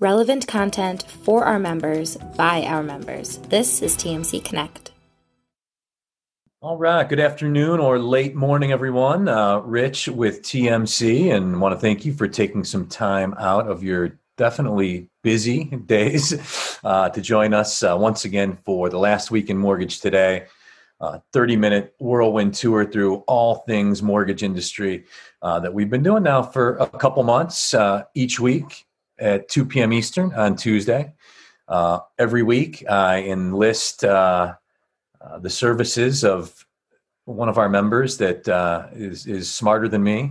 Relevant content for our members, by our members. This is TMC Connect. All right. Good afternoon or late morning, everyone. Rich with TMC, and want to thank you for taking some time out of your definitely busy days to join us once again for the Last Week in Mortgage Today, 30-minute whirlwind tour through all things mortgage industry that we've been doing now for a couple months each week at 2 p.m. Eastern on Tuesday. Every week, I enlist the services of one of our members that is smarter than me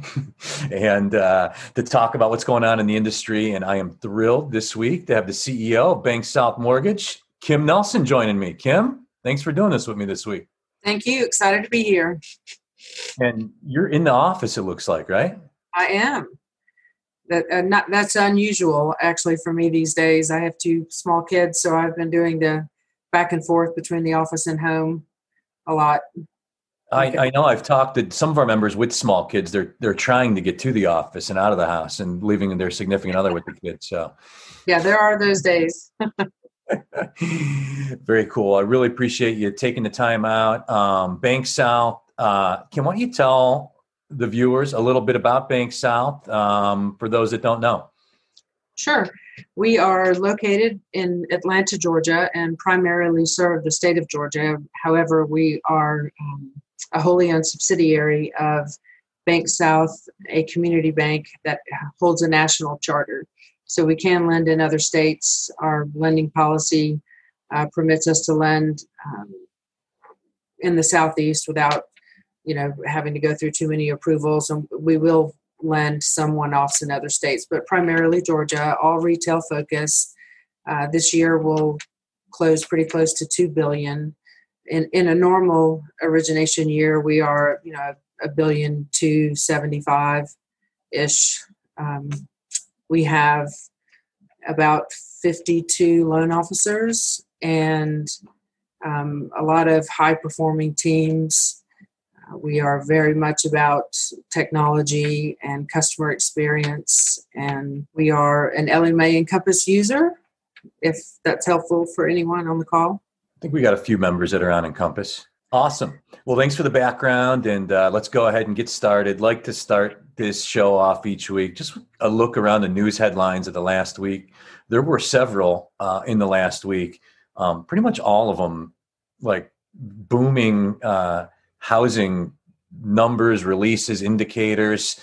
and to talk about what's going on in the industry. And I am thrilled this week to have the CEO of Bank South Mortgage, Kim Nelson, joining me. Kim, thanks for doing this with me this week. Thank you. Excited to be here. And you're in the office, it looks like, right? I am. That's unusual, actually, for me these days. I have two small kids, so I've been doing the back and forth between the office and home a lot. I know I've talked to some of our members with small kids. They're trying to get to the office and out of the house and leaving their significant other with the kids. So, yeah, there are those days. Very cool. I really appreciate you taking the time out. Bank South, Kim, why don't you tell the viewers a little bit about Bank South for those that don't know? Sure. We are located in Atlanta, Georgia, and primarily serve the state of Georgia. However, we are a wholly owned subsidiary of Bank South, a community bank that holds a national charter. So we can lend in other states. Our lending policy permits us to lend in the Southeast without, having to go through too many approvals. And we will lend some one-offs in other states, but primarily Georgia, all retail focused. This year we'll close pretty close to $2 billion. In a normal origination year, we are, $1.275 billion-ish. We have about 52 loan officers and a lot of high-performing teams. We are very much about technology and customer experience, and we are an Ellie Mae Encompass user, if that's helpful for anyone on the call. I think we got a few members that are on Encompass. Awesome. Well, thanks for the background, and let's go ahead and get started. Like to start this show off each week, just a look around the news headlines of the last week. There were several in the last week, pretty much all of them, like booming housing numbers, releases, indicators.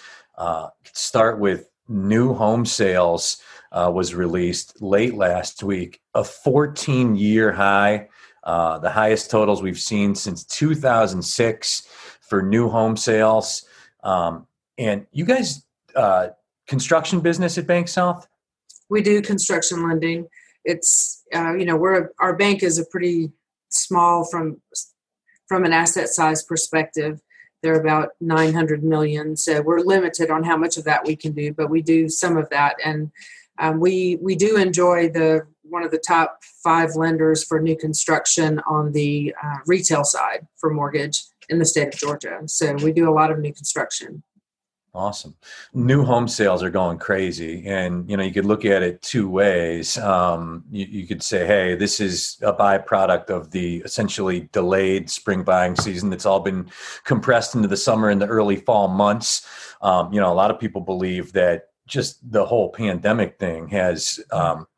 Start with new home sales was released late last week, a 14-year high, the highest totals we've seen since 2006 for new home sales. And you guys, construction business at Bank South? We do construction lending. It's, our bank is a pretty small from an asset size perspective. They're about $900 million. So we're limited on how much of that we can do, but we do some of that. And we do enjoy one of the top 5 lenders for new construction on the retail side for mortgage in the state of Georgia. So we do a lot of new construction. Awesome. New home sales are going crazy. And, you could look at it two ways. You could say, hey, this is a byproduct of the essentially delayed spring buying season that's all been compressed into the summer and the early fall months. A lot of people believe that just the whole pandemic thing has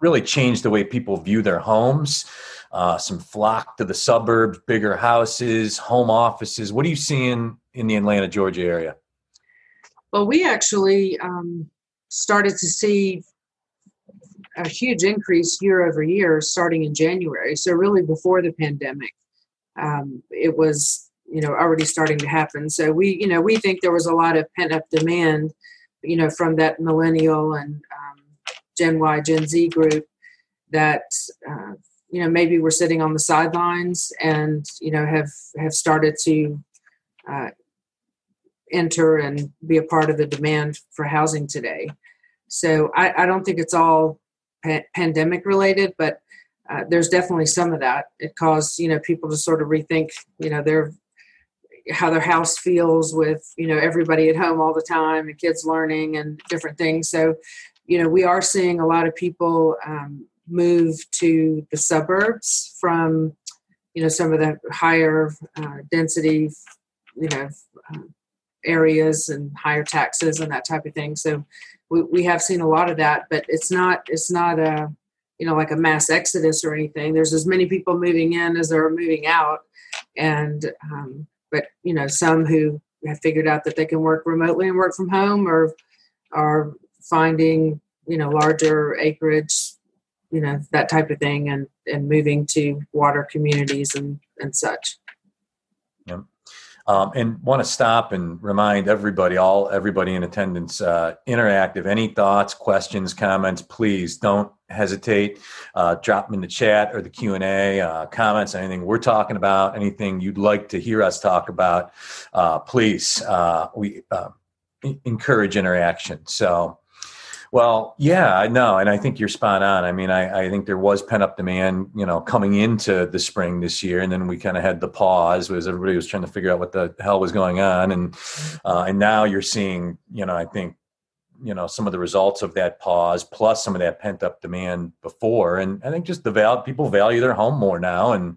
really changed the way people view their homes. Some flock to the suburbs, bigger houses, home offices. What are you seeing in the Atlanta, Georgia area? Well, we actually started to see a huge increase year over year starting in January. So really before the pandemic, it was, already starting to happen. So we think there was a lot of pent up demand, from that millennial and Gen Y, Gen Z group that, maybe were sitting on the sidelines and, have started to enter and be a part of the demand for housing today. So I don't think it's all pandemic related, but there's definitely some of that. It caused, people to sort of rethink, how their house feels with, everybody at home all the time and kids learning and different things. So you know, we are seeing a lot of people move to the suburbs from, you know, some of the higher density, you know, areas and higher taxes and that type of thing. So we have seen a lot of that, but it's not a, you know, like a mass exodus or anything. There's as many people moving in as there are moving out. And, but you know, some who have figured out that they can work remotely and work from home or are finding, you know, larger acreage, you know, that type of thing, and moving to water communities and such. Yeah. And want to stop and remind everybody, everybody in attendance, interactive, any thoughts, questions, comments, please don't hesitate. Drop them in the chat or the Q&A, comments, anything we're talking about, anything you'd like to hear us talk about, please. We encourage interaction. So, well, yeah, I know. And I think you're spot on. I mean, I think there was pent up demand, you know, coming into the spring this year. And then we kind of had the pause as everybody was trying to figure out what the hell was going on. And now you're seeing, you know, I think, you know, some of the results of that pause plus some of that pent up demand before. And I think just people value their home more now. And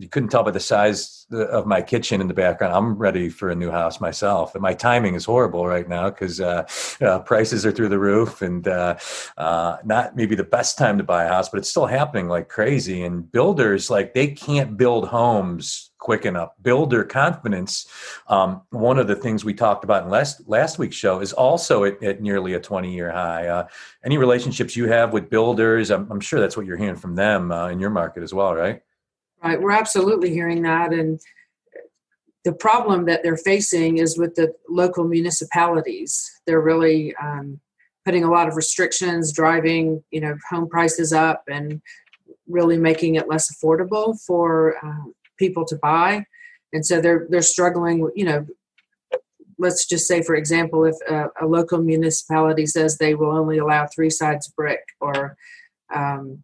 you couldn't tell by the size of my kitchen in the background. I'm ready for a new house myself. And my timing is horrible right now because prices are through the roof, and not maybe the best time to buy a house, but it's still happening like crazy. And builders, like, they can't build homes quick enough. Builder confidence, one of the things we talked about in last week's show, is also at nearly a 20-year high. Any relationships you have with builders, I'm sure that's what you're hearing from them in your market as well, right? Right, we're absolutely hearing that, and the problem that they're facing is with the local municipalities. They're really putting a lot of restrictions, driving, you know, home prices up, and really making it less affordable for people to buy. And so they're struggling. You know, let's just say, for example, if a local municipality says they will only allow 3 sides brick, or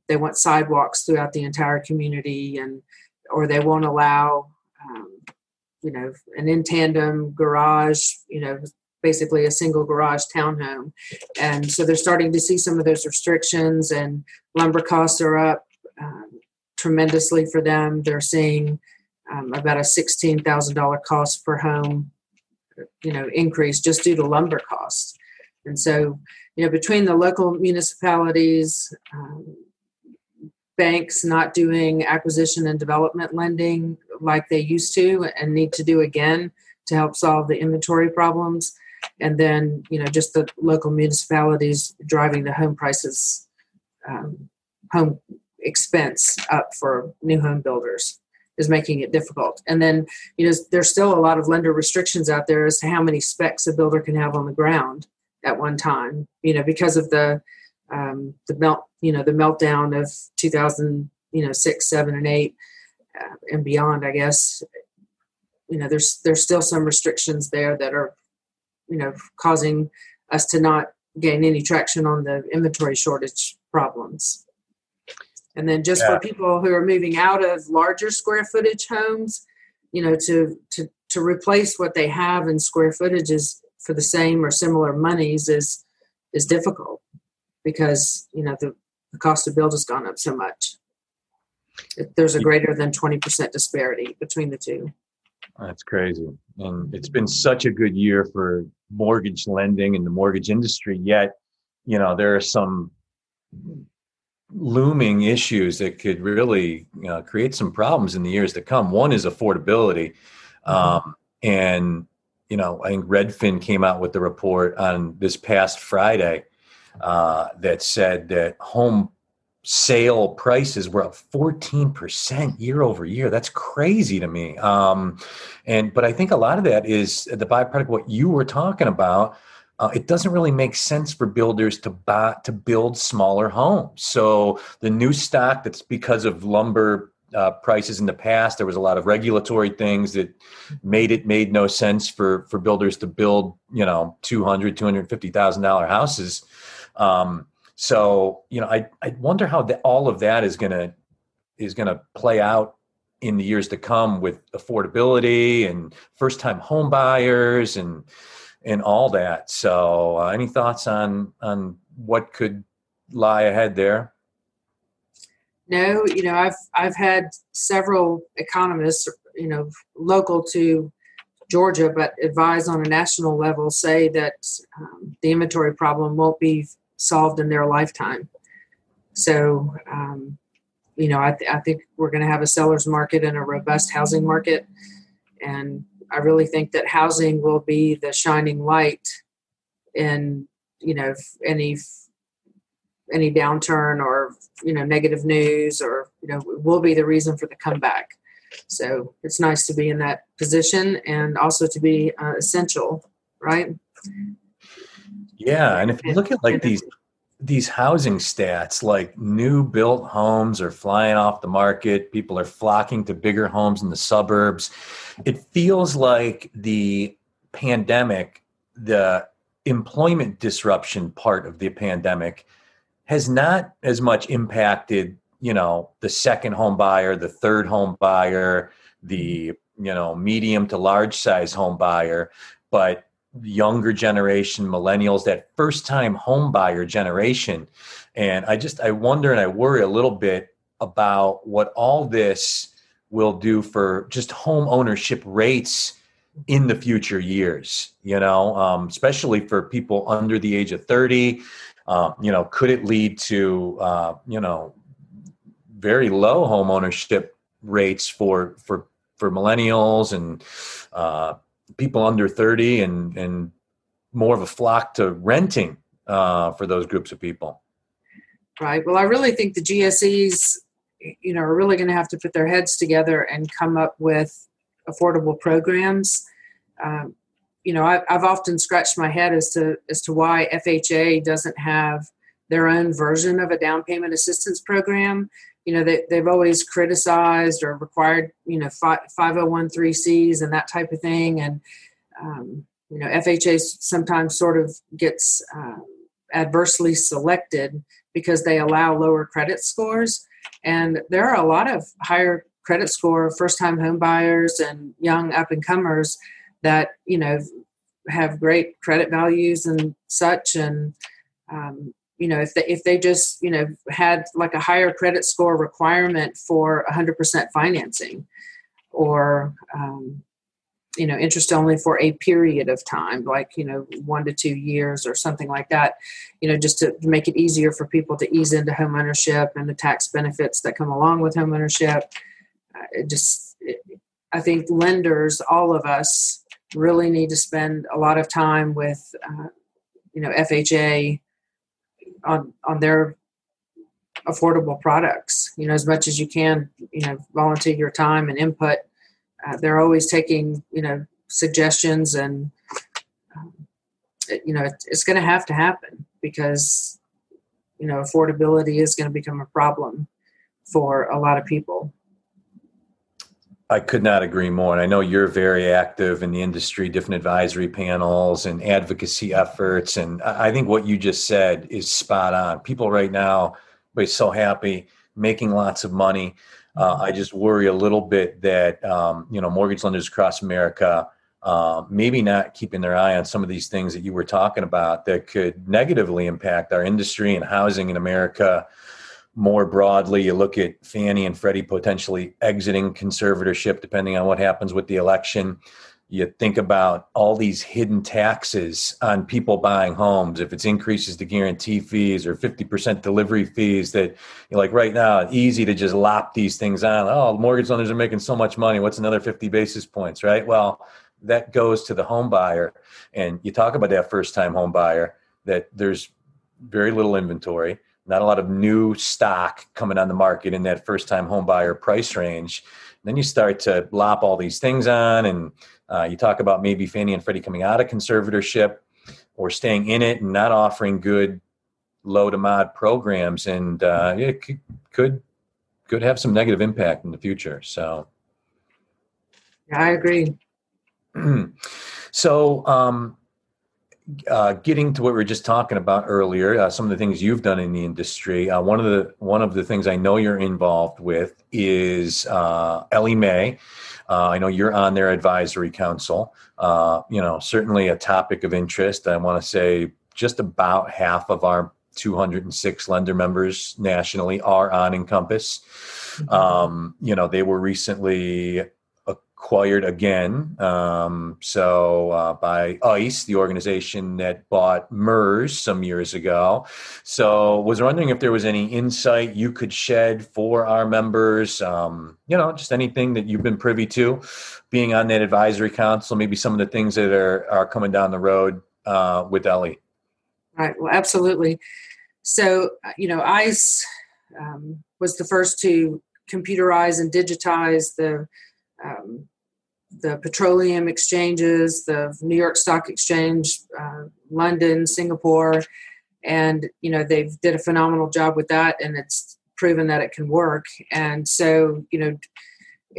they want sidewalks throughout the entire community, or they won't allow, you know, an in tandem garage, you know, basically a single garage townhome. And so they're starting to see some of those restrictions, and lumber costs are up tremendously for them. They're seeing about a $16,000 cost per home, you know, increase just due to lumber costs. And so, you know, between the local municipalities, banks not doing acquisition and development lending like they used to and need to do again to help solve the inventory problems, and then, you know, just the local municipalities driving the home prices, home expense up for new home builders, is making it difficult. And then, you know, there's still a lot of lender restrictions out there as to how many specs a builder can have on the ground at one time, you know, because of the meltdown of 2006, 7, and 8, and beyond, I guess. You know, there's still some restrictions there that are, you know, causing us to not gain any traction on the inventory shortage problems. And then just for people who are moving out of larger square footage homes, you know, to replace what they have in square footage is, for the same or similar monies, is difficult because, you know, the cost of build has gone up so much. There's a greater than 20% disparity between the two. That's crazy. And it's been such a good year for mortgage lending and the mortgage industry, yet, you know, there are some looming issues that could really create some problems in the years to come. One is affordability. And you know, I think Redfin came out with a report on this past Friday that said that home sale prices were up 14% year over year. That's crazy to me. But I think a lot of that is the byproduct of what you were talking about. It doesn't really make sense for builders to build smaller homes. So the new stock that's because of lumber prices in the past, there was a lot of regulatory things that made no sense for builders to build, you know, $250,000 houses. So, you know, I wonder how all of that is going to play out in the years to come with affordability and first time home buyers and all that. So any thoughts on what could lie ahead there? No, you know, I've had several economists, you know, local to Georgia, but advise on a national level, say that the inventory problem won't be solved in their lifetime. So, you know, I think we're going to have a seller's market and a robust housing market. And I really think that housing will be the shining light in, you know, any downturn or, you know, negative news, or, you know, will be the reason for the comeback. So it's nice to be in that position, and also to be essential, right? Yeah. And if you look at like these housing stats, like new built homes are flying off the market. People are flocking to bigger homes in the suburbs. It feels like the pandemic, the employment disruption part of the pandemic, has not as much impacted, you know, the second home buyer, the third home buyer, the, you know, medium to large size home buyer, but younger generation, millennials, that first time home buyer generation. And I wonder, and I worry a little bit about what all this will do for just home ownership rates in the future years, you know, especially for people under the age of 30. You know, could it lead to, you know, very low home ownership rates for millennials and, people under 30, and more of a flock to renting for those groups of people. Right. Well, I really think the GSEs, you know, are really going to have to put their heads together and come up with affordable programs. You know, I've often scratched my head as to why FHA doesn't have their own version of a down payment assistance program. You know, they've always criticized or required, you know, 501(c)(3)s and that type of thing. And, you know, FHA sometimes sort of gets adversely selected because they allow lower credit scores. And there are a lot of higher credit score first-time home buyers and young up-and-comers that, you know, have great credit values and such. And, you know, if they just, you know, had like a higher credit score requirement for 100% financing, or, you know, interest only for a period of time, like, you know, 1 to 2 years or something like that, you know, just to make it easier for people to ease into homeownership and the tax benefits that come along with homeownership. I think lenders, all of us, really need to spend a lot of time with, you know, FHA on their affordable products, you know, as much as you can, you know, volunteer your time and input. They're always taking, you know, suggestions, and, you know, it's going to have to happen, because, you know, affordability is going to become a problem for a lot of people. I could not agree more. And I know you're very active in the industry, different advisory panels and advocacy efforts. And I think what you just said is spot on. People right now are so happy, making lots of money. I just worry a little bit that, you know, mortgage lenders across America, maybe not keeping their eye on some of these things that you were talking about that could negatively impact our industry and housing in America. More broadly, you look at Fannie and Freddie potentially exiting conservatorship, depending on what happens with the election. You think about all these hidden taxes on people buying homes. If it's increases to guarantee fees or 50% delivery fees, that, like right now, it's easy to just lop these things on. Oh, mortgage lenders are making so much money. What's another 50 basis points, right? Well, that goes to the home buyer. And you talk about that first time home buyer, that there's very little inventory. Not a lot of new stock coming on the market in that first-time homebuyer price range. And then you start to lop all these things on, and you talk about maybe Fannie and Freddie coming out of conservatorship or staying in it and not offering good low-to-mod programs, and it could have some negative impact in the future. So, yeah, I agree. So, getting to what we were just talking about earlier, some of the things you've done in the industry. One of the things I know you're involved with is Ellie Mae. I know you're on their advisory council. You know, certainly a topic of interest. I want to say just about half of our 206 lender members nationally are on Encompass. They were recently acquired again. By ICE, the organization that bought MERS some years ago. So was wondering if there was any insight you could shed for our members, just anything that you've been privy to being on that advisory council, maybe some of the things that are coming down the road with Ellie. All right. Well, absolutely. So, ICE was the first to computerize and digitize the petroleum exchanges, the New York Stock Exchange, London, Singapore, and, they did a phenomenal job with that, and it's proven that it can work. And so, in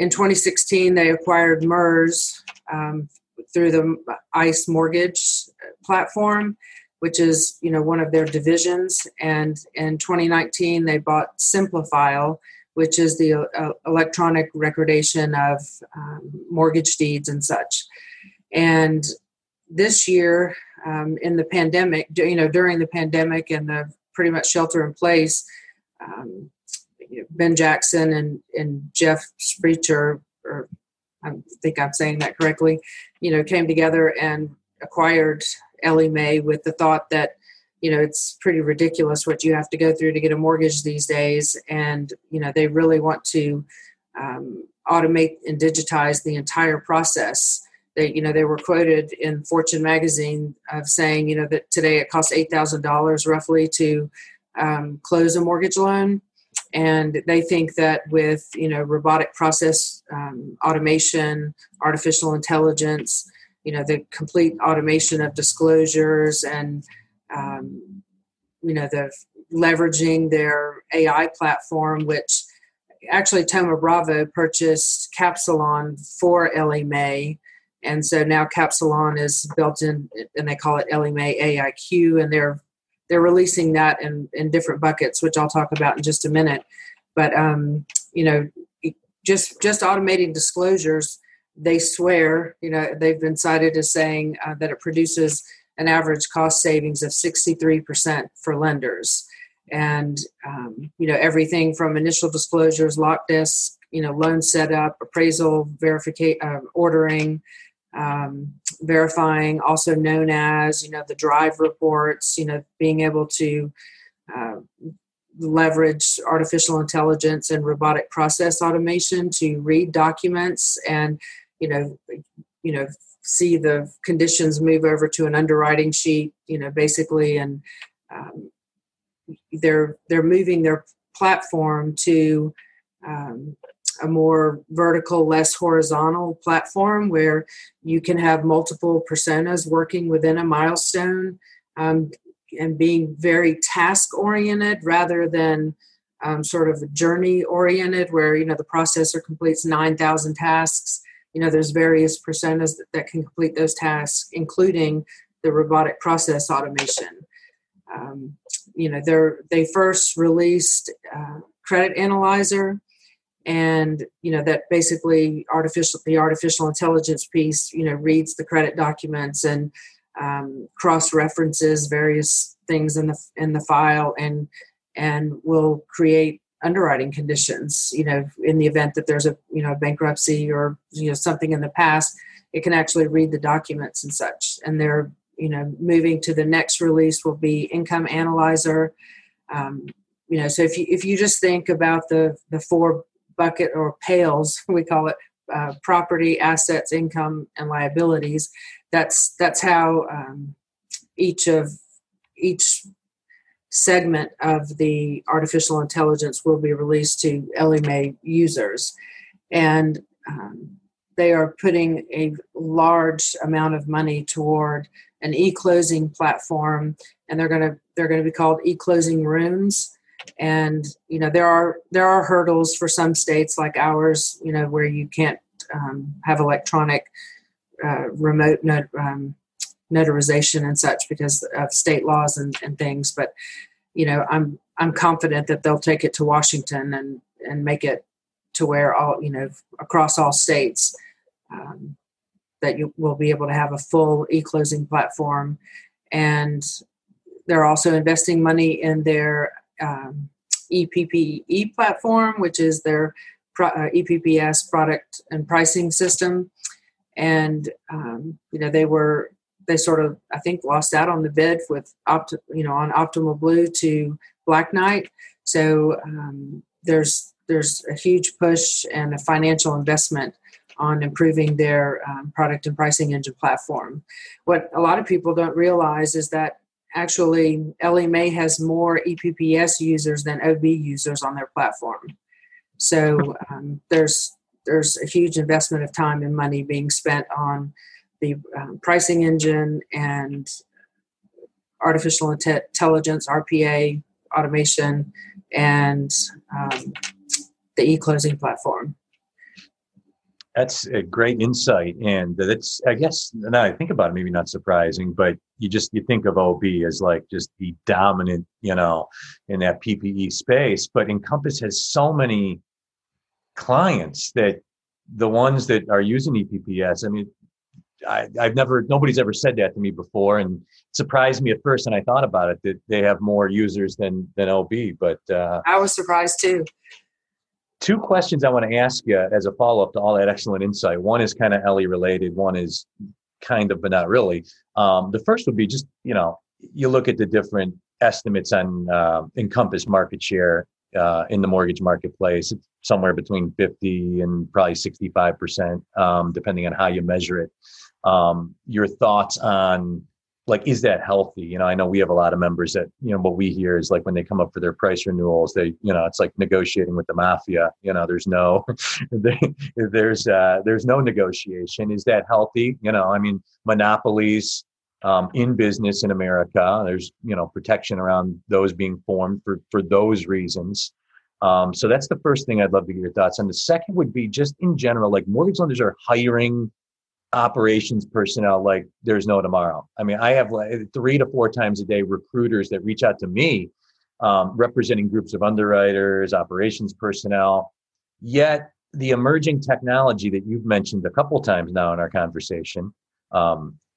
2016, they acquired MERS through the ICE mortgage platform, which is, one of their divisions. And in 2019, they bought Simplifile, which is the electronic recordation of mortgage deeds and such. And this year, in the pandemic, during the pandemic and the pretty much shelter in place, Ben Jackson and Jeff Sprecher, or I think I'm saying that correctly, came together and acquired Ellie Mae with the thought that, it's pretty ridiculous what you have to go through to get a mortgage these days. And, they really want to automate and digitize the entire process. They were quoted in Fortune magazine of saying, that today it costs $8,000 roughly to close a mortgage loan. And they think that with, robotic process automation, artificial intelligence, the complete automation of disclosures and, the leveraging their AI platform, which actually Thoma Bravo purchased Capsulon for Ellie Mae. And so now Capsulon is built in, and they call it Ellie Mae AIQ, and they're releasing that in different buckets, which I'll talk about in just a minute. But, just automating disclosures, they swear, they've been cited as saying that it produces an average cost savings of 63% for lenders. And, everything from initial disclosures, lock desk, loan setup, appraisal, verification, ordering, verifying, also known as, the drive reports, being able to leverage artificial intelligence and robotic process automation to read documents and, see the conditions move over to an underwriting sheet, basically, and they're moving their platform to a more vertical, less horizontal platform where you can have multiple personas working within a milestone and being very task-oriented rather than sort of journey-oriented where, the processor completes 9,000 tasks. There's various personas that can complete those tasks, including the robotic process automation. They first released Credit Analyzer, and, that basically the artificial intelligence piece, reads the credit documents and cross-references various things in the file and will create underwriting conditions, in the event that there's a, bankruptcy or, something in the past, it can actually read the documents and such. And they're, moving to the next release will be Income Analyzer. So if you just think about the four bucket or pails, we call it property, assets, income, and liabilities, that's how each segment of the artificial intelligence will be released to Ellie Mae users. And they are putting a large amount of money toward an e-closing platform, and they're going to be called e-closing rooms. And, there are hurdles for some states like ours, where you can't have electronic remote notarization and such because of state laws and things, but I'm confident that they'll take it to Washington and make it to where all across all states that you will be able to have a full e-closing platform. And They're also investing money in their EPPE platform, which is their EPPS product and pricing system. And, they sort of, I think, lost out on the bid with, on Optimal Blue to Black Knight. So there's a huge push and a financial investment on improving their product and pricing engine platform. What a lot of people don't realize is that actually Ellie Mae has more EPPS users than OB users on their platform. So there's a huge investment of time and money being spent on the pricing engine and artificial intelligence, RPA, automation, and the e-closing platform. That's a great insight. And that's, I guess, now I think about it, maybe not surprising, but you think of OB as like just the dominant, in that PPE space. But Encompass has so many clients that the ones that are using EPPS, I mean, nobody's ever said that to me before, and it surprised me at first. And I thought about it, that they have more users than OB, but I was surprised too. Two questions I want to ask you as a follow-up to all that excellent insight. One is kind of Ellie related. One is kind of, but not really. The first would be just, you look at the different estimates on Encompass market share in the mortgage marketplace. It's somewhere between 50 and probably 65%, depending on how you measure it. Your thoughts on, is that healthy? I know we have a lot of members that, what we hear is when they come up for their price renewals, they, it's like negotiating with the mafia. There's no, there's no negotiation. Is that healthy? Monopolies in business in America, there's, protection around those being formed for those reasons. So that's the first thing I'd love to get your thoughts on. The second would be just in general, mortgage lenders are hiring operations personnel like there's no tomorrow. I mean, I have 3 to 4 times a day recruiters that reach out to me representing groups of underwriters, operations personnel. Yet the emerging technology that you've mentioned a couple times now in our conversation,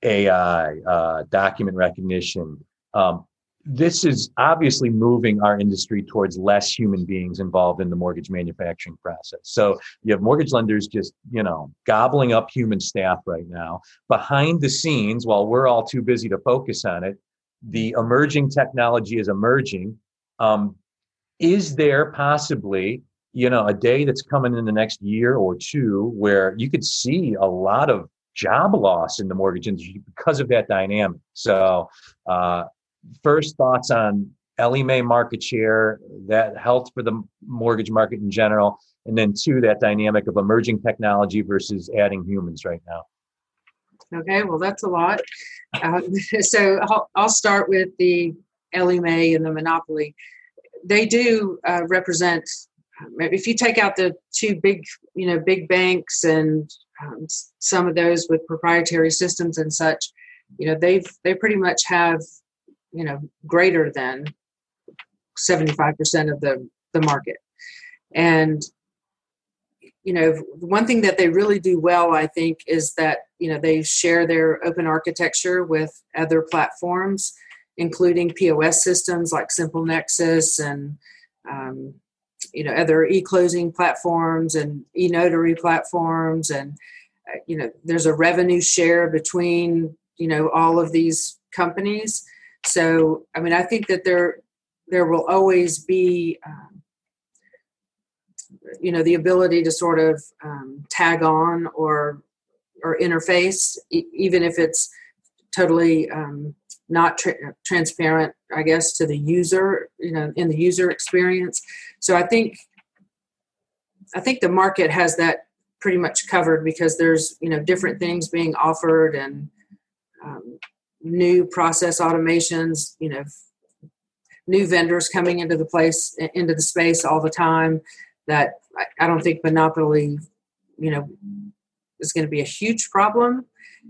AI, document recognition, this is obviously moving our industry towards less human beings involved in the mortgage manufacturing process. So you have mortgage lenders just, gobbling up human staff right now. Behind the scenes, while we're all too busy to focus on it, the emerging technology is emerging. Is there possibly, a day that's coming in the next year or two where you could see a lot of job loss in the mortgage industry because of that dynamic? So, first thoughts on Ellie Mae market share, that health for the mortgage market in general, and then 2, that dynamic of emerging technology versus adding humans right now. Okay, well, that's a lot. So I'll start with the Ellie Mae and the monopoly. They do represent, if you take out the 2 big, big banks and some of those with proprietary systems and such, they pretty much have greater than 75% of the market. And, one thing that they really do well, I think, is that, they share their open architecture with other platforms, including POS systems like SimpleNexus and, other e-closing platforms and e-notary platforms. And, there's a revenue share between, all of these companies. So, I think that there will always be, the ability to sort of tag on or interface, even if it's totally not transparent, I guess, to the user, in the user experience. So I think the market has that pretty much covered because there's, different things being offered and new process automations, new vendors coming into the space all the time. That I don't think monopoly, is going to be a huge problem.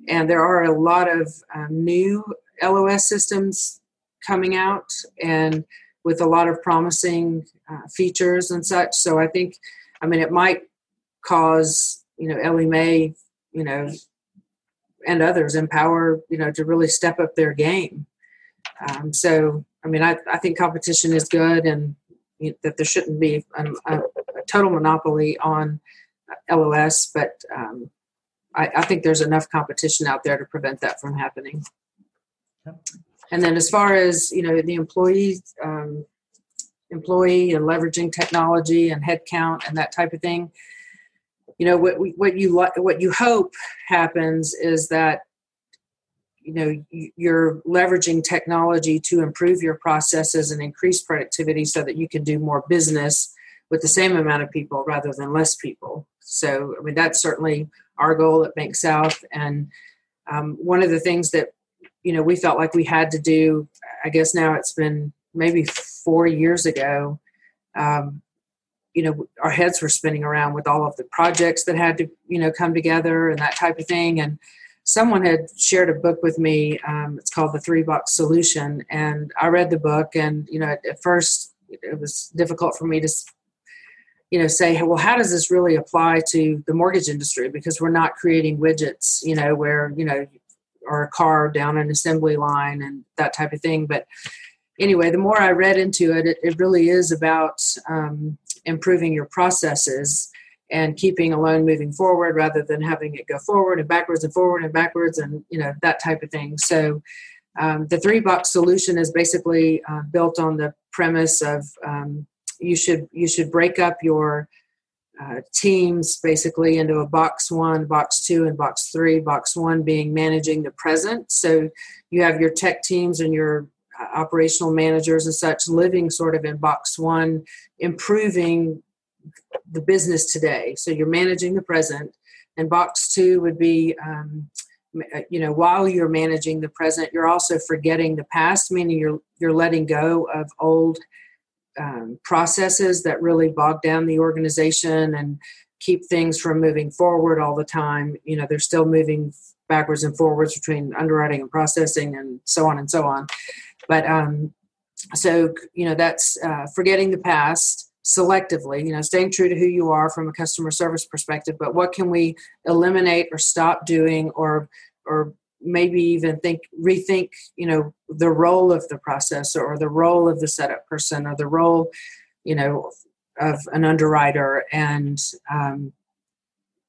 And there are a lot of new LOS systems coming out and with a lot of promising features and such. So I think, it might cause, Ellie Mae, and others, Empower, to really step up their game. So, I mean, I think competition is good, and that there shouldn't be a total monopoly on LOS, but I think there's enough competition out there to prevent that from happening. And then as far as, the employee and leveraging technology and headcount and that type of thing, what you hope happens is that, you're leveraging technology to improve your processes and increase productivity so that you can do more business with the same amount of people rather than less people. So, I mean, that's certainly our goal at Bank South. And one of the things that, we felt like we had to do, I guess now it's been maybe 4 years ago, our heads were spinning around with all of the projects that had to, come together and that type of thing. And someone had shared a book with me. It's called The Three Box Solution. And I read the book, and, at first it was difficult for me to, say, well, how does this really apply to the mortgage industry? Because we're not creating widgets, where, or a car down an assembly line and that type of thing. But anyway, the more I read into it, it really is about improving your processes and keeping a loan moving forward rather than having it go forward and backwards and forward and backwards and, that type of thing. So the three-box solution is basically built on the premise of you should break up your teams basically into a box one, box two, and box three, box one being managing the present. So you have your tech teams and your operational managers and such living sort of in box one, improving the business today. So you're managing the present. And box two would be, while you're managing the present, you're also forgetting the past, meaning you're letting go of old processes that really bog down the organization and keep things from moving forward all the time. They're still moving backwards and forwards between underwriting and processing and so on and so on. But that's forgetting the past selectively, staying true to who you are from a customer service perspective, but what can we eliminate or stop doing or maybe even rethink, the role of the processor or the role of the setup person or the role, of an underwriter. And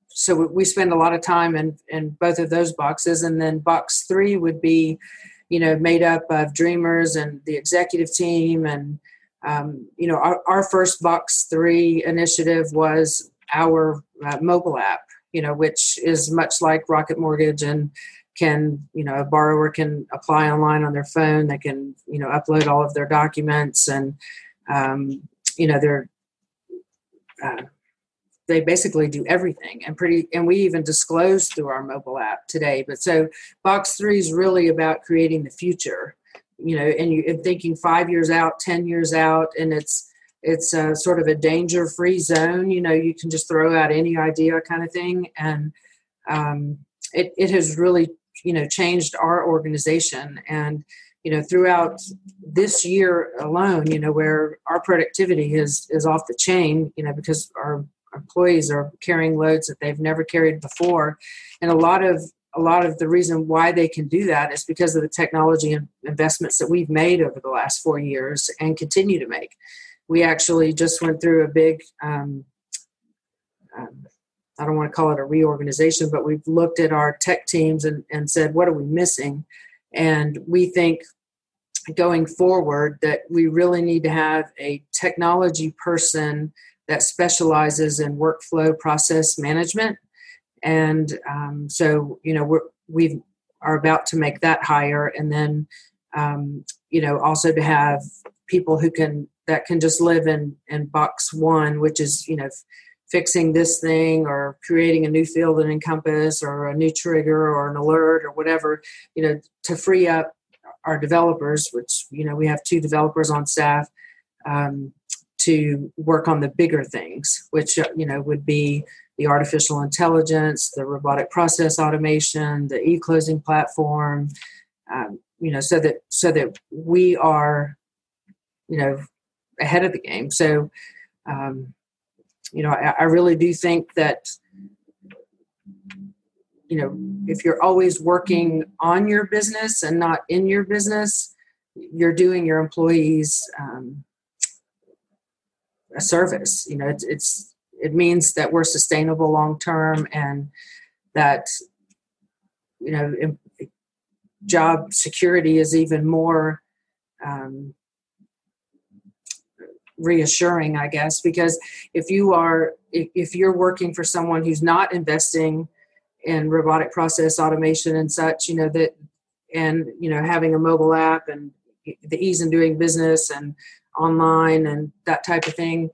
so we spend a lot of time in both of those boxes. And then box three would be, made up of dreamers and the executive team. And, our first box three initiative was our mobile app, which is much like Rocket Mortgage and can, a borrower can apply online on their phone. They can, upload all of their documents and, they basically do everything and we even disclose through our mobile app today. But so box three is really about creating the future, and thinking 5 years out, 10 years out, and it's a sort of a danger-free zone. You can just throw out any idea kind of thing. And it has really, changed our organization. And, throughout this year alone, where our productivity is off the chain, because our employees are carrying loads that they've never carried before. And a lot of the reason why they can do that is because of the technology and investments that we've made over the last 4 years and continue to make. We actually just went through a big, I don't want to call it a reorganization, but we've looked at our tech teams and said, what are we missing? And we think going forward that we really need to have a technology person that specializes in workflow process management. And so, we are about to make that hire. And then, also to have people that can just live in box one, which is, fixing this thing or creating a new field in Encompass or a new trigger or an alert or whatever, to free up our developers, which, we have 2 developers on staff, to work on the bigger things, which, would be the artificial intelligence, the robotic process automation, the e-closing platform, so that we are, ahead of the game. So, I really do think that, if you're always working on your business and not in your business, you're doing your employees a service. You know, it means that we're sustainable long term, and that, you know, job security is even more reassuring, I guess, because if you're working for someone who's not investing in robotic process automation and such, you know, that, and, you know, having a mobile app and the ease in doing business and online and that type of thing,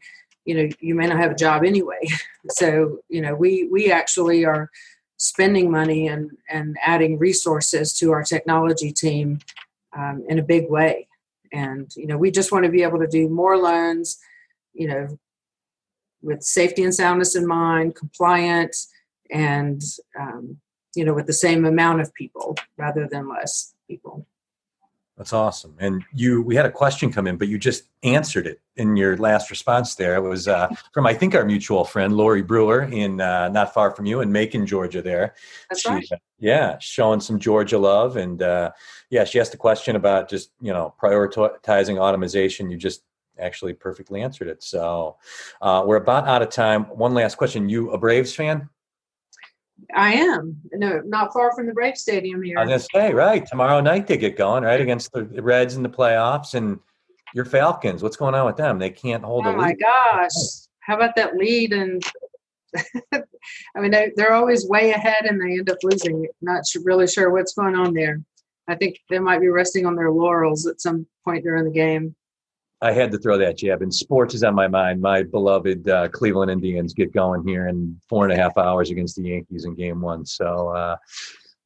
you know, you may not have a job anyway. So, you know, we actually are spending money and adding resources to our technology team in a big way. And, you know, we just want to be able to do more loans, you know, with safety and soundness in mind, compliant, and, you know, with the same amount of people rather than less people. That's awesome. And we had a question come in, but you just answered it in your last response there. It was from, I think, our mutual friend, Lori Brewer, in not far from you in Macon, Georgia there. That's right. Yeah, showing some Georgia love. And yeah, she asked a question about just, you know, prioritizing automation. You just actually perfectly answered it. So we're about out of time. One last question. You a Braves fan? I am. No, not far from the Braves Stadium here. I was going to say, right, tomorrow night they get going, right, against the Reds in the playoffs. And your Falcons, what's going on with them? They can't hold a lead. Oh, my gosh. How about that lead? And, I mean, they're always way ahead, and they end up losing. Not really sure what's going on there. I think they might be resting on their laurels at some point during the game. I had to throw that jab, and sports is on my mind. My beloved Cleveland Indians get going here in 4.5 hours against the Yankees in Game 1. So,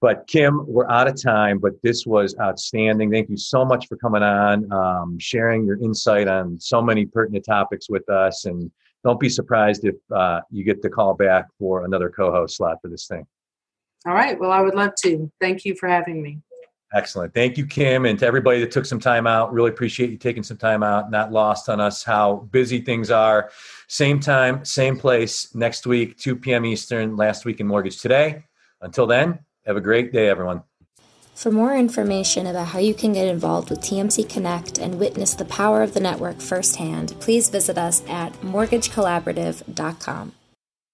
but Kim, we're out of time, but this was outstanding. Thank you so much for coming on, sharing your insight on so many pertinent topics with us. And don't be surprised if you get the call back for another co-host slot for this thing. All right. Well, I would love to. Thank you for having me. Excellent. Thank you, Kim. And to everybody that took some time out, really appreciate you taking some time out. Not lost on us how busy things are. Same time, same place next week, 2 p.m. Eastern, Last Week in Mortgage Today. Until then, have a great day, everyone. For more information about how you can get involved with TMC Connect and witness the power of the network firsthand, please visit us at mortgagecollaborative.com.